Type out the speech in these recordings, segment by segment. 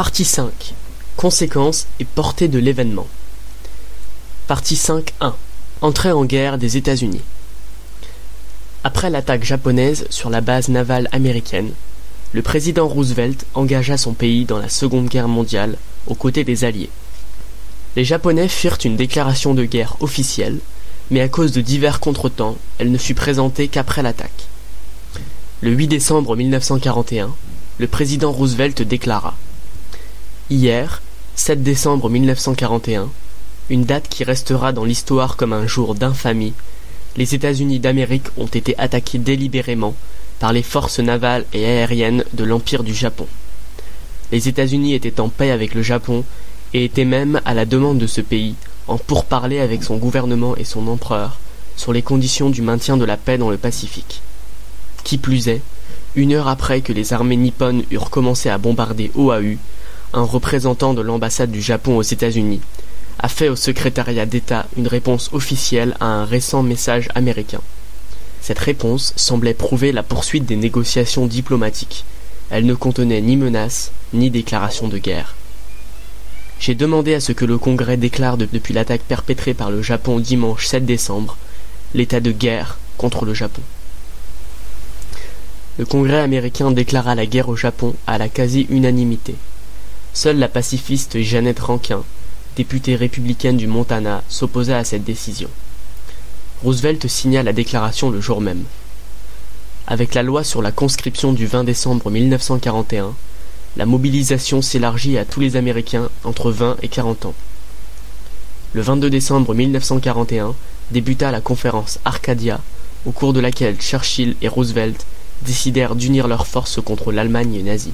Partie 5. Conséquences et portée de l'événement. Partie 5.1. Entrée en guerre des États-Unis. Après l'attaque japonaise sur la base navale américaine, le président Roosevelt engagea son pays dans la Seconde Guerre mondiale aux côtés des Alliés. Les Japonais firent une déclaration de guerre officielle, mais à cause de divers contretemps, elle ne fut présentée qu'après l'attaque. Le 8 décembre 1941, le président Roosevelt déclara « Hier, 7 décembre 1941, une date qui restera dans l'histoire comme un jour d'infamie, les États-Unis d'Amérique ont été attaqués délibérément par les forces navales et aériennes de l'Empire du Japon. Les États-Unis étaient en paix avec le Japon et étaient même à la demande de ce pays en pourparlers avec son gouvernement et son empereur sur les conditions du maintien de la paix dans le Pacifique. Qui plus est, une heure après que les armées nippones eurent commencé à bombarder Oahu, un représentant de l'ambassade du Japon aux États-Unis a fait au secrétariat d'État une réponse officielle à un récent message américain. Cette réponse semblait prouver la poursuite des négociations diplomatiques. Elle ne contenait ni menaces, ni déclaration de guerre. J'ai demandé à ce que le Congrès déclare depuis l'attaque perpétrée par le Japon dimanche 7 décembre l'état de guerre contre le Japon. Le Congrès américain déclara la guerre au Japon à la quasi-unanimité. Seule la pacifiste Jeannette Rankin, députée républicaine du Montana, s'opposa à cette décision. Roosevelt signa la déclaration le jour même. Avec la loi sur la conscription du 20 décembre 1941, la mobilisation s'élargit à tous les Américains entre 20 et 40 ans. Le 22 décembre 1941 débuta la conférence Arcadia, au cours de laquelle Churchill et Roosevelt décidèrent d'unir leurs forces contre l'Allemagne nazie.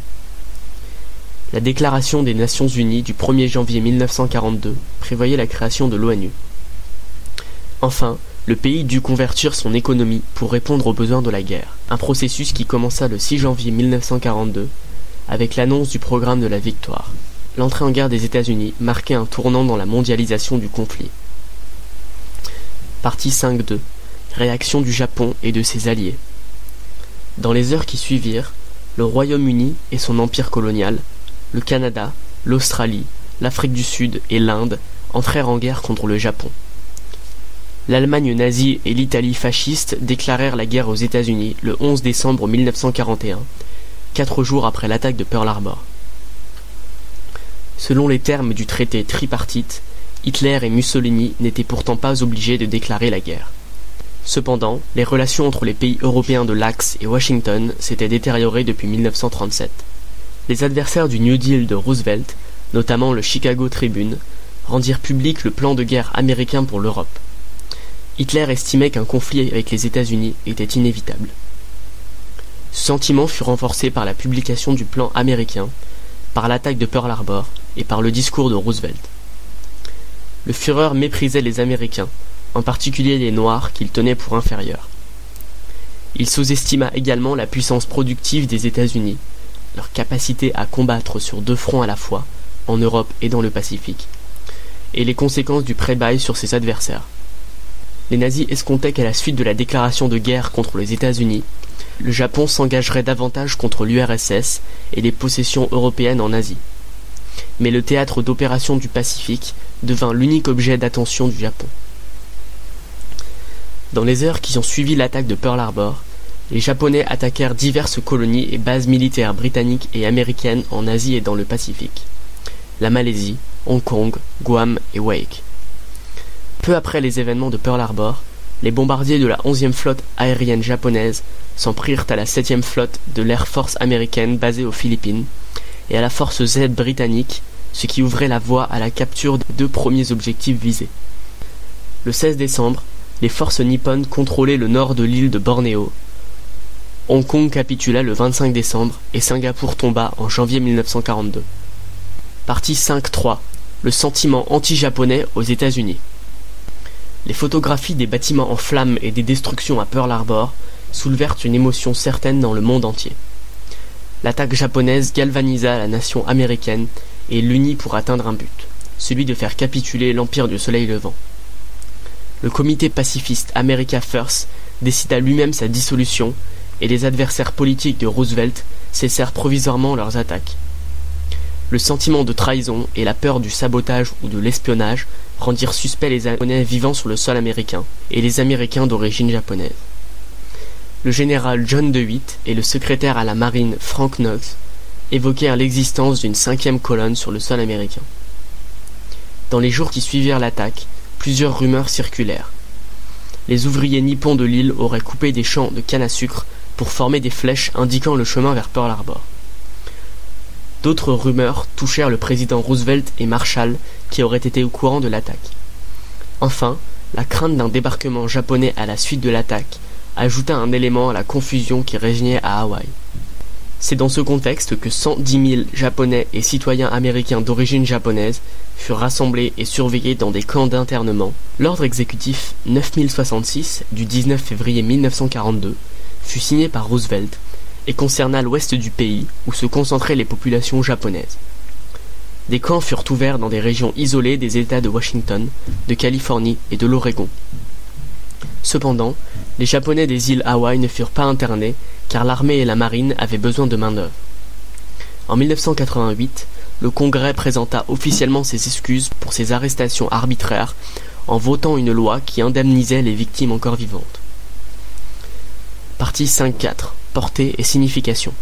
La déclaration des Nations Unies du 1er janvier 1942 prévoyait la création de l'ONU. Enfin, le pays dut convertir son économie pour répondre aux besoins de la guerre, un processus qui commença le 6 janvier 1942 avec l'annonce du programme de la victoire. L'entrée en guerre des États-Unis marquait un tournant dans la mondialisation du conflit. Partie 5.2. Réaction du Japon et de ses alliés. Dans les heures qui suivirent, le Royaume-Uni et son empire colonial, le Canada, l'Australie, l'Afrique du Sud et l'Inde entrèrent en guerre contre le Japon. L'Allemagne nazie et l'Italie fasciste déclarèrent la guerre aux États-Unis le 11 décembre 1941, 4 jours après l'attaque de Pearl Harbor. Selon les termes du traité tripartite, Hitler et Mussolini n'étaient pourtant pas obligés de déclarer la guerre. Cependant, les relations entre les pays européens de l'Axe et Washington s'étaient détériorées depuis 1937. Les adversaires du New Deal de Roosevelt, notamment le Chicago Tribune, rendirent public le plan de guerre américain pour l'Europe. Hitler estimait qu'un conflit avec les États-Unis était inévitable. Ce sentiment fut renforcé par la publication du plan américain, par l'attaque de Pearl Harbor et par le discours de Roosevelt. Le Führer méprisait les Américains, en particulier les Noirs qu'il tenait pour inférieurs. Il sous-estima également la puissance productive des États-Unis, leur capacité à combattre sur 2 fronts à la fois, en Europe et dans le Pacifique, et les conséquences du pré-bail sur ses adversaires. Les nazis escomptaient qu'à la suite de la déclaration de guerre contre les États-Unis, le Japon s'engagerait davantage contre l'URSS et les possessions européennes en Asie. Mais le théâtre d'opération du Pacifique devint l'unique objet d'attention du Japon. Dans les heures qui ont suivi l'attaque de Pearl Harbor, les Japonais attaquèrent diverses colonies et bases militaires britanniques et américaines en Asie et dans le Pacifique. La Malaisie, Hong Kong, Guam et Wake. Peu après les événements de Pearl Harbor, les bombardiers de la 11e flotte aérienne japonaise s'en prirent à la 7e flotte de l'Air Force américaine basée aux Philippines et à la Force Z britannique, ce qui ouvrait la voie à la capture des 2 premiers objectifs visés. Le 16 décembre, les forces nippones contrôlaient le nord de l'île de Bornéo. Hong Kong capitula le 25 décembre et Singapour tomba en janvier 1942. Partie 5.3. Le sentiment anti-japonais aux États-Unis. Les photographies des bâtiments en flammes et des destructions à Pearl Harbor soulevèrent une émotion certaine dans le monde entier. L'attaque japonaise galvanisa la nation américaine et l'unit pour atteindre un but, celui de faire capituler l'Empire du Soleil Levant. Le comité pacifiste America First décida lui-même sa dissolution et les adversaires politiques de Roosevelt cessèrent provisoirement leurs attaques. Le sentiment de trahison et la peur du sabotage ou de l'espionnage rendirent suspects les Japonais vivant sur le sol américain et les Américains d'origine japonaise. Le général John DeWitt et le secrétaire à la marine Frank Knox évoquèrent l'existence d'une 5e colonne sur le sol américain. Dans les jours qui suivirent l'attaque, plusieurs rumeurs circulèrent. Les ouvriers nippons de l'île auraient coupé des champs de canne à sucre pour former des flèches indiquant le chemin vers Pearl Harbor. D'autres rumeurs touchèrent le président Roosevelt et Marshall qui auraient été au courant de l'attaque. Enfin, la crainte d'un débarquement japonais à la suite de l'attaque ajouta un élément à la confusion qui régnait à Hawaï. C'est dans ce contexte que 110 000 Japonais et citoyens américains d'origine japonaise furent rassemblés et surveillés dans des camps d'internement. L'ordre exécutif 9066 du 19 février 1942 fut signé par Roosevelt et concerna l'ouest du pays où se concentraient les populations japonaises. Des camps furent ouverts dans des régions isolées des États de Washington, de Californie et de l'Oregon. Cependant, les Japonais des îles Hawaï ne furent pas internés car l'armée et la marine avaient besoin de main-d'œuvre. En 1988, le Congrès présenta officiellement ses excuses pour ces arrestations arbitraires en votant une loi qui indemnisait les victimes encore vivantes. Partie 5.4. Portée et signification.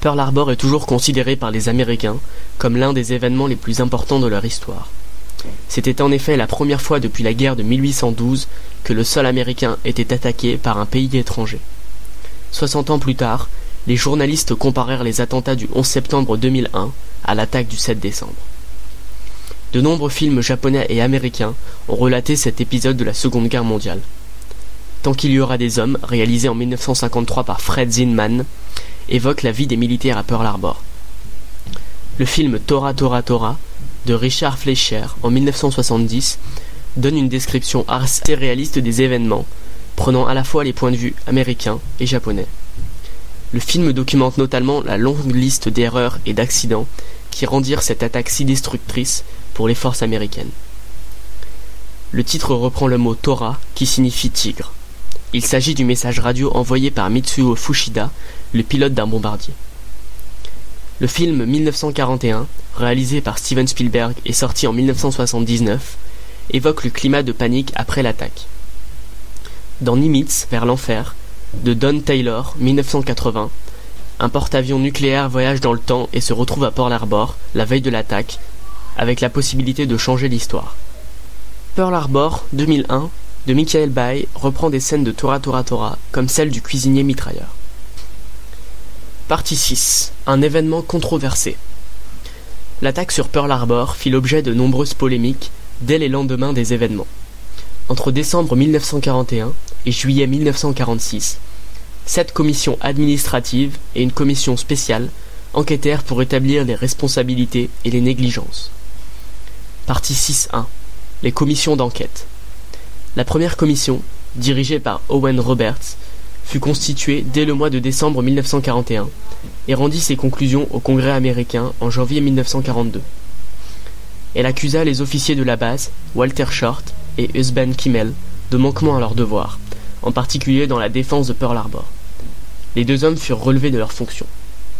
Pearl Harbor est toujours considéré par les Américains comme l'un des événements les plus importants de leur histoire. C'était en effet la première fois depuis la guerre de 1812 que le sol américain était attaqué par un pays étranger. 60 ans plus tard, les journalistes comparèrent les attentats du 11 septembre 2001 à l'attaque du 7 décembre. De nombreux films japonais et américains ont relaté cet épisode de la Seconde Guerre mondiale. Tant qu'il y aura des hommes, réalisé en 1953 par Fred Zinman, évoque la vie des militaires à Pearl Harbor. Le film Tora, Tora, Tora de Richard Fleischer en 1970 donne une description assez réaliste des événements, prenant à la fois les points de vue américains et japonais. Le film documente notamment la longue liste d'erreurs et d'accidents qui rendirent cette attaque si destructrice pour les forces américaines. Le titre reprend le mot Tora qui signifie tigre. Il s'agit du message radio envoyé par Mitsuo Fuchida, le pilote d'un bombardier. Le film 1941, réalisé par Steven Spielberg et sorti en 1979, évoque le climat de panique après l'attaque. Dans Nimitz, vers l'enfer, de Don Taylor, 1980, un porte-avions nucléaire voyage dans le temps et se retrouve à Pearl Harbor, la veille de l'attaque, avec la possibilité de changer l'histoire. Pearl Harbor, 2001, de Michael Bay, reprend des scènes de Tora, Tora, Tora, comme celle du cuisinier mitrailleur. Partie 6. Un événement controversé. L'attaque sur Pearl Harbor fit l'objet de nombreuses polémiques dès les lendemains des événements. Entre décembre 1941 et juillet 1946, 7 commissions administratives et une commission spéciale enquêtèrent pour établir les responsabilités et les négligences. Partie 6.1. Les commissions d'enquête. La première commission, dirigée par Owen Roberts, fut constituée dès le mois de décembre 1941 et rendit ses conclusions au Congrès américain en janvier 1942. Elle accusa les officiers de la base, Walter Short et Husband Kimmel, de manquement à leurs devoirs, en particulier dans la défense de Pearl Harbor. Les deux hommes furent relevés de leurs fonctions.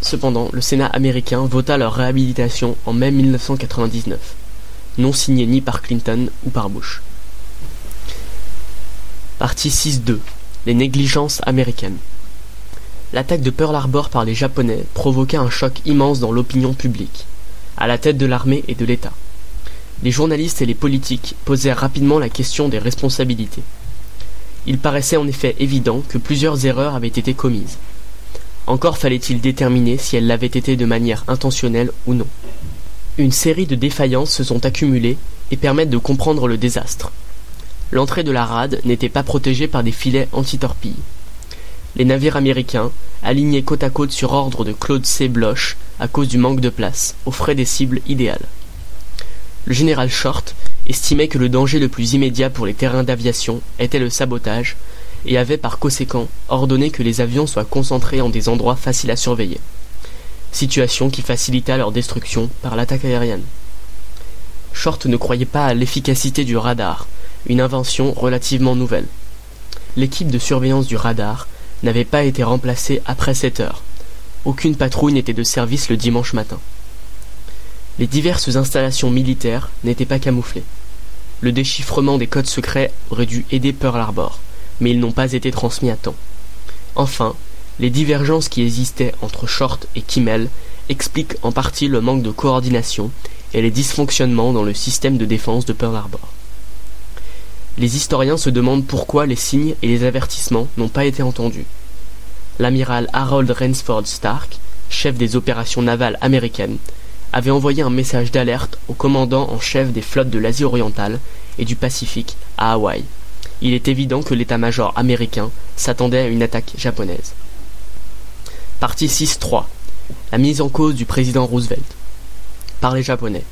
Cependant, le Sénat américain vota leur réhabilitation en mai 1999, non signée ni par Clinton ou par Bush. Partie 6.2. Les négligences américaines. L'attaque de Pearl Harbor par les Japonais provoqua un choc immense dans l'opinion publique, à la tête de l'armée et de l'État. Les journalistes et les politiques posèrent rapidement la question des responsabilités. Il paraissait en effet évident que plusieurs erreurs avaient été commises. Encore fallait-il déterminer si elles l'avaient été de manière intentionnelle ou non. Une série de défaillances se sont accumulées et permettent de comprendre le désastre. L'entrée de la rade n'était pas protégée par des filets anti-torpilles. Les navires américains, alignés côte à côte sur ordre de Claude C. Bloch à cause du manque de place, offraient des cibles idéales. Le général Short estimait que le danger le plus immédiat pour les terrains d'aviation était le sabotage et avait par conséquent ordonné que les avions soient concentrés en des endroits faciles à surveiller, situation qui facilita leur destruction par l'attaque aérienne. Short ne croyait pas à l'efficacité du radar, une invention relativement nouvelle. L'équipe de surveillance du radar n'avait pas été remplacée après 7 heures. Aucune patrouille n'était de service le dimanche matin. Les diverses installations militaires n'étaient pas camouflées. Le déchiffrement des codes secrets aurait dû aider Pearl Harbor, mais ils n'ont pas été transmis à temps. Enfin, les divergences qui existaient entre Short et Kimmel expliquent en partie le manque de coordination et les dysfonctionnements dans le système de défense de Pearl Harbor. Les historiens se demandent pourquoi les signes et les avertissements n'ont pas été entendus. L'amiral Harold Rainsford Stark, chef des opérations navales américaines, avait envoyé un message d'alerte au commandant en chef des flottes de l'Asie orientale et du Pacifique à Hawaï. Il est évident que l'état-major américain s'attendait à une attaque japonaise. Partie 6.3. La mise en cause du président Roosevelt par les Japonais.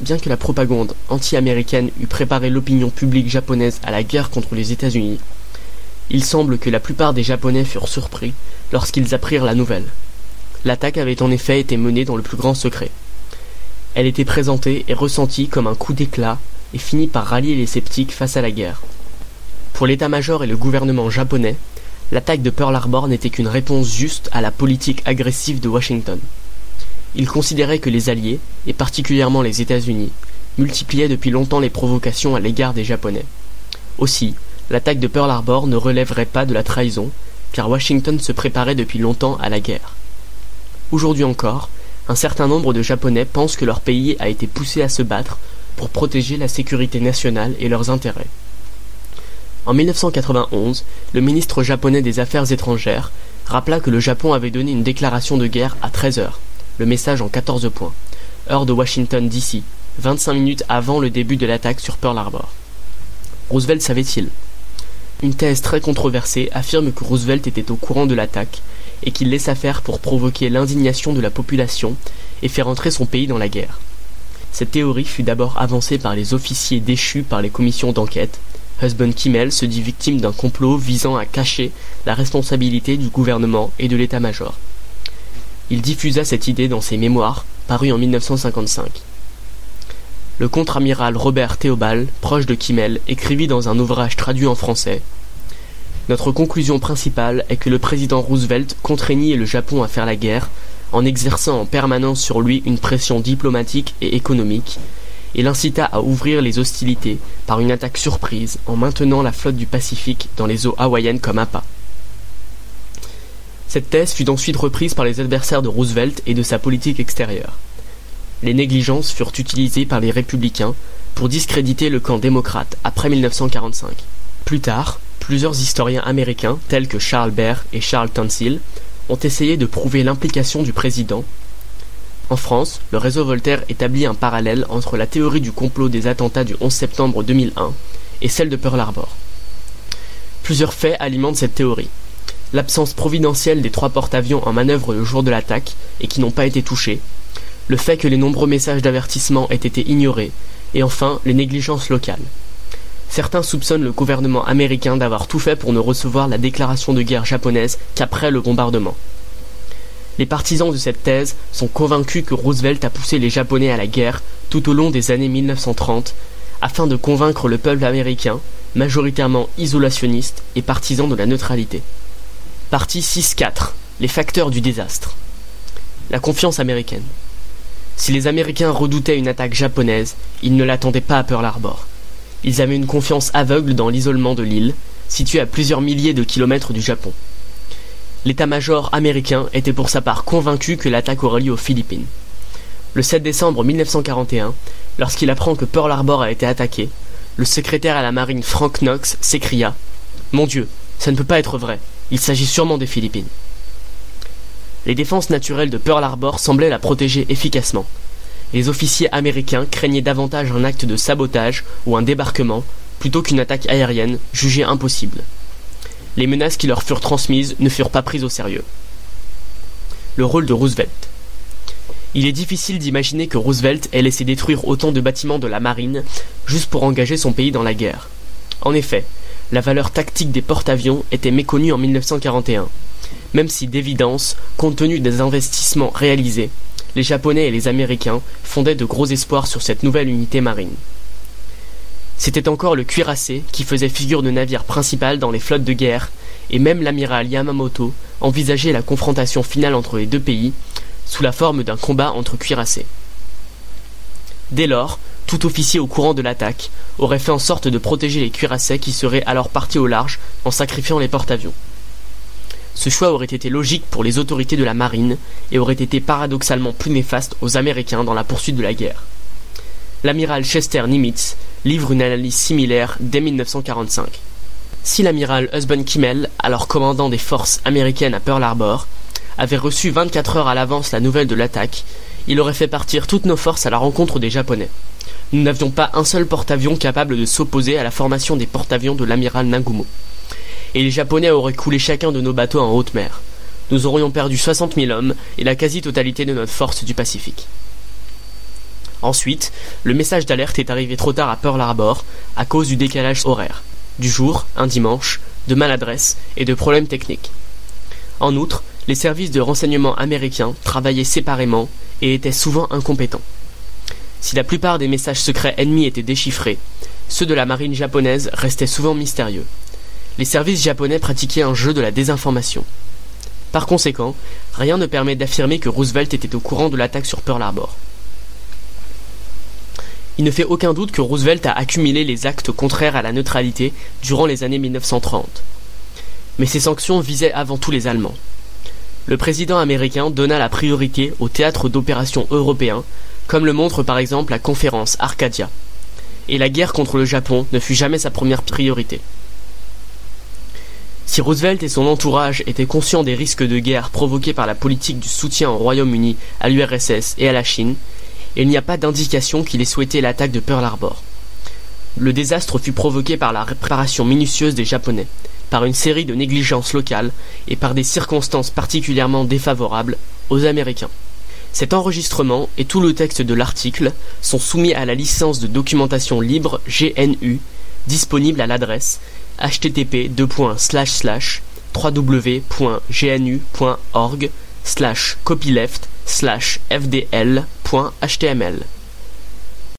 Bien que la propagande anti-américaine eût préparé l'opinion publique japonaise à la guerre contre les États-Unis, il semble que la plupart des Japonais furent surpris lorsqu'ils apprirent la nouvelle. L'attaque avait en effet été menée dans le plus grand secret. Elle était présentée et ressentie comme un coup d'éclat et finit par rallier les sceptiques face à la guerre. Pour l'état-major et le gouvernement japonais, l'attaque de Pearl Harbor n'était qu'une réponse juste à la politique agressive de Washington. Ils considéraient que les Alliés, et particulièrement les États-Unis, multipliaient depuis longtemps les provocations à l'égard des Japonais. Aussi, l'attaque de Pearl Harbor ne relèverait pas de la trahison, car Washington se préparait depuis longtemps à la guerre. Aujourd'hui encore, un certain nombre de Japonais pensent que leur pays a été poussé à se battre pour protéger la sécurité nationale et leurs intérêts. En 1991, le ministre japonais des Affaires étrangères rappela que le Japon avait donné une déclaration de guerre à 13h, le message en 14 points, heure de Washington DC, 25 minutes avant le début de l'attaque sur Pearl Harbor. Roosevelt savait-il ? Une thèse très controversée affirme que Roosevelt était au courant de l'attaque et qu'il laissa faire pour provoquer l'indignation de la population et faire entrer son pays dans la guerre. Cette théorie fut d'abord avancée par les officiers déchus par les commissions d'enquête. Husband Kimmel se dit victime d'un complot visant à cacher la responsabilité du gouvernement et de l'état-major. Il diffusa cette idée dans ses mémoires, parues en 1955. Le contre-amiral Robert Théobald, proche de Kimmel, écrivit dans un ouvrage traduit en français: notre conclusion principale est que le président Roosevelt contraignit le Japon à faire la guerre en exerçant en permanence sur lui une pression diplomatique et économique et l'incita à ouvrir les hostilités par une attaque surprise en maintenant la flotte du Pacifique dans les eaux hawaïennes comme appât. Cette thèse fut ensuite reprise par les adversaires de Roosevelt et de sa politique extérieure. Les négligences furent utilisées par les républicains pour discréditer le camp démocrate après 1945. Plus tard, plusieurs historiens américains, tels que Charles Beard et Charles Tansill, ont essayé de prouver l'implication du président. En France, le réseau Voltaire établit un parallèle entre la théorie du complot des attentats du 11 septembre 2001 et celle de Pearl Harbor. Plusieurs faits alimentent cette théorie. L'absence providentielle des 3 porte-avions en manœuvre le jour de l'attaque et qui n'ont pas été touchés, le fait que les nombreux messages d'avertissement aient été ignorés, et enfin les négligences locales. Certains soupçonnent le gouvernement américain d'avoir tout fait pour ne recevoir la déclaration de guerre japonaise qu'après le bombardement. Les partisans de cette thèse sont convaincus que Roosevelt a poussé les Japonais à la guerre tout au long des années 1930 afin de convaincre le peuple américain, majoritairement isolationniste et partisan de la neutralité. Partie 6.4. Les facteurs du désastre. La confiance américaine. Si les Américains redoutaient une attaque japonaise, ils ne l'attendaient pas à Pearl Harbor. Ils avaient une confiance aveugle dans l'isolement de l'île, située à plusieurs milliers de kilomètres du Japon. L'état-major américain était pour sa part convaincu que l'attaque aurait lieu aux Philippines. Le 7 décembre 1941, lorsqu'il apprend que Pearl Harbor a été attaqué, le secrétaire à la marine Frank Knox s'écria « Mon Dieu, ça ne peut pas être vrai, il s'agit sûrement des Philippines ». Les défenses naturelles de Pearl Harbor semblaient la protéger efficacement. Les officiers américains craignaient davantage un acte de sabotage ou un débarquement plutôt qu'une attaque aérienne jugée impossible. Les menaces qui leur furent transmises ne furent pas prises au sérieux. Le rôle de Roosevelt. Il est difficile d'imaginer que Roosevelt ait laissé détruire autant de bâtiments de la marine juste pour engager son pays dans la guerre. En effet, la valeur tactique des porte-avions était méconnue en 1941, même si d'évidence, compte tenu des investissements réalisés, les Japonais et les Américains fondaient de gros espoirs sur cette nouvelle unité marine. C'était encore le cuirassé qui faisait figure de navire principal dans les flottes de guerre, et même l'amiral Yamamoto envisageait la confrontation finale entre les 2 pays sous la forme d'un combat entre cuirassés. Dès lors, tout officier au courant de l'attaque aurait fait en sorte de protéger les cuirassés qui seraient alors partis au large en sacrifiant les porte-avions. Ce choix aurait été logique pour les autorités de la marine et aurait été paradoxalement plus néfaste aux Américains dans la poursuite de la guerre. L'amiral Chester Nimitz livre une analyse similaire dès 1945. Si l'amiral Husband Kimmel, alors commandant des forces américaines à Pearl Harbor, avait reçu 24 heures à l'avance la nouvelle de l'attaque, il aurait fait partir toutes nos forces à la rencontre des Japonais. Nous n'avions pas un seul porte-avions capable de s'opposer à la formation des porte-avions de l'amiral Nagumo. Et les Japonais auraient coulé chacun de nos bateaux en haute mer. Nous aurions perdu 60 000 hommes et la quasi-totalité de notre force du Pacifique. Ensuite, le message d'alerte est arrivé trop tard à Pearl Harbor à cause du décalage horaire, du jour, un dimanche, de maladresse et de problèmes techniques. En outre, les services de renseignement américains travaillaient séparément et étaient souvent incompétents. Si la plupart des messages secrets ennemis étaient déchiffrés, ceux de la marine japonaise restaient souvent mystérieux. Les services japonais pratiquaient un jeu de la désinformation. Par conséquent, rien ne permet d'affirmer que Roosevelt était au courant de l'attaque sur Pearl Harbor. Il ne fait aucun doute que Roosevelt a accumulé les actes contraires à la neutralité durant les années 1930. Mais ces sanctions visaient avant tout les Allemands. Le président américain donna la priorité au théâtre d'opérations européens, comme le montre par exemple la conférence Arcadia. Et la guerre contre le Japon ne fut jamais sa première priorité. Si Roosevelt et son entourage étaient conscients des risques de guerre provoqués par la politique du soutien au Royaume-Uni, à l'URSS et à la Chine, il n'y a pas d'indication qu'il ait souhaité l'attaque de Pearl Harbor. Le désastre fut provoqué par la préparation minutieuse des Japonais, par une série de négligences locales et par des circonstances particulièrement défavorables aux Américains. Cet enregistrement et tout le texte de l'article sont soumis à la licence de documentation libre GNU, disponible à l'adresse http://www.gnu.org/copyleft/fdl.html.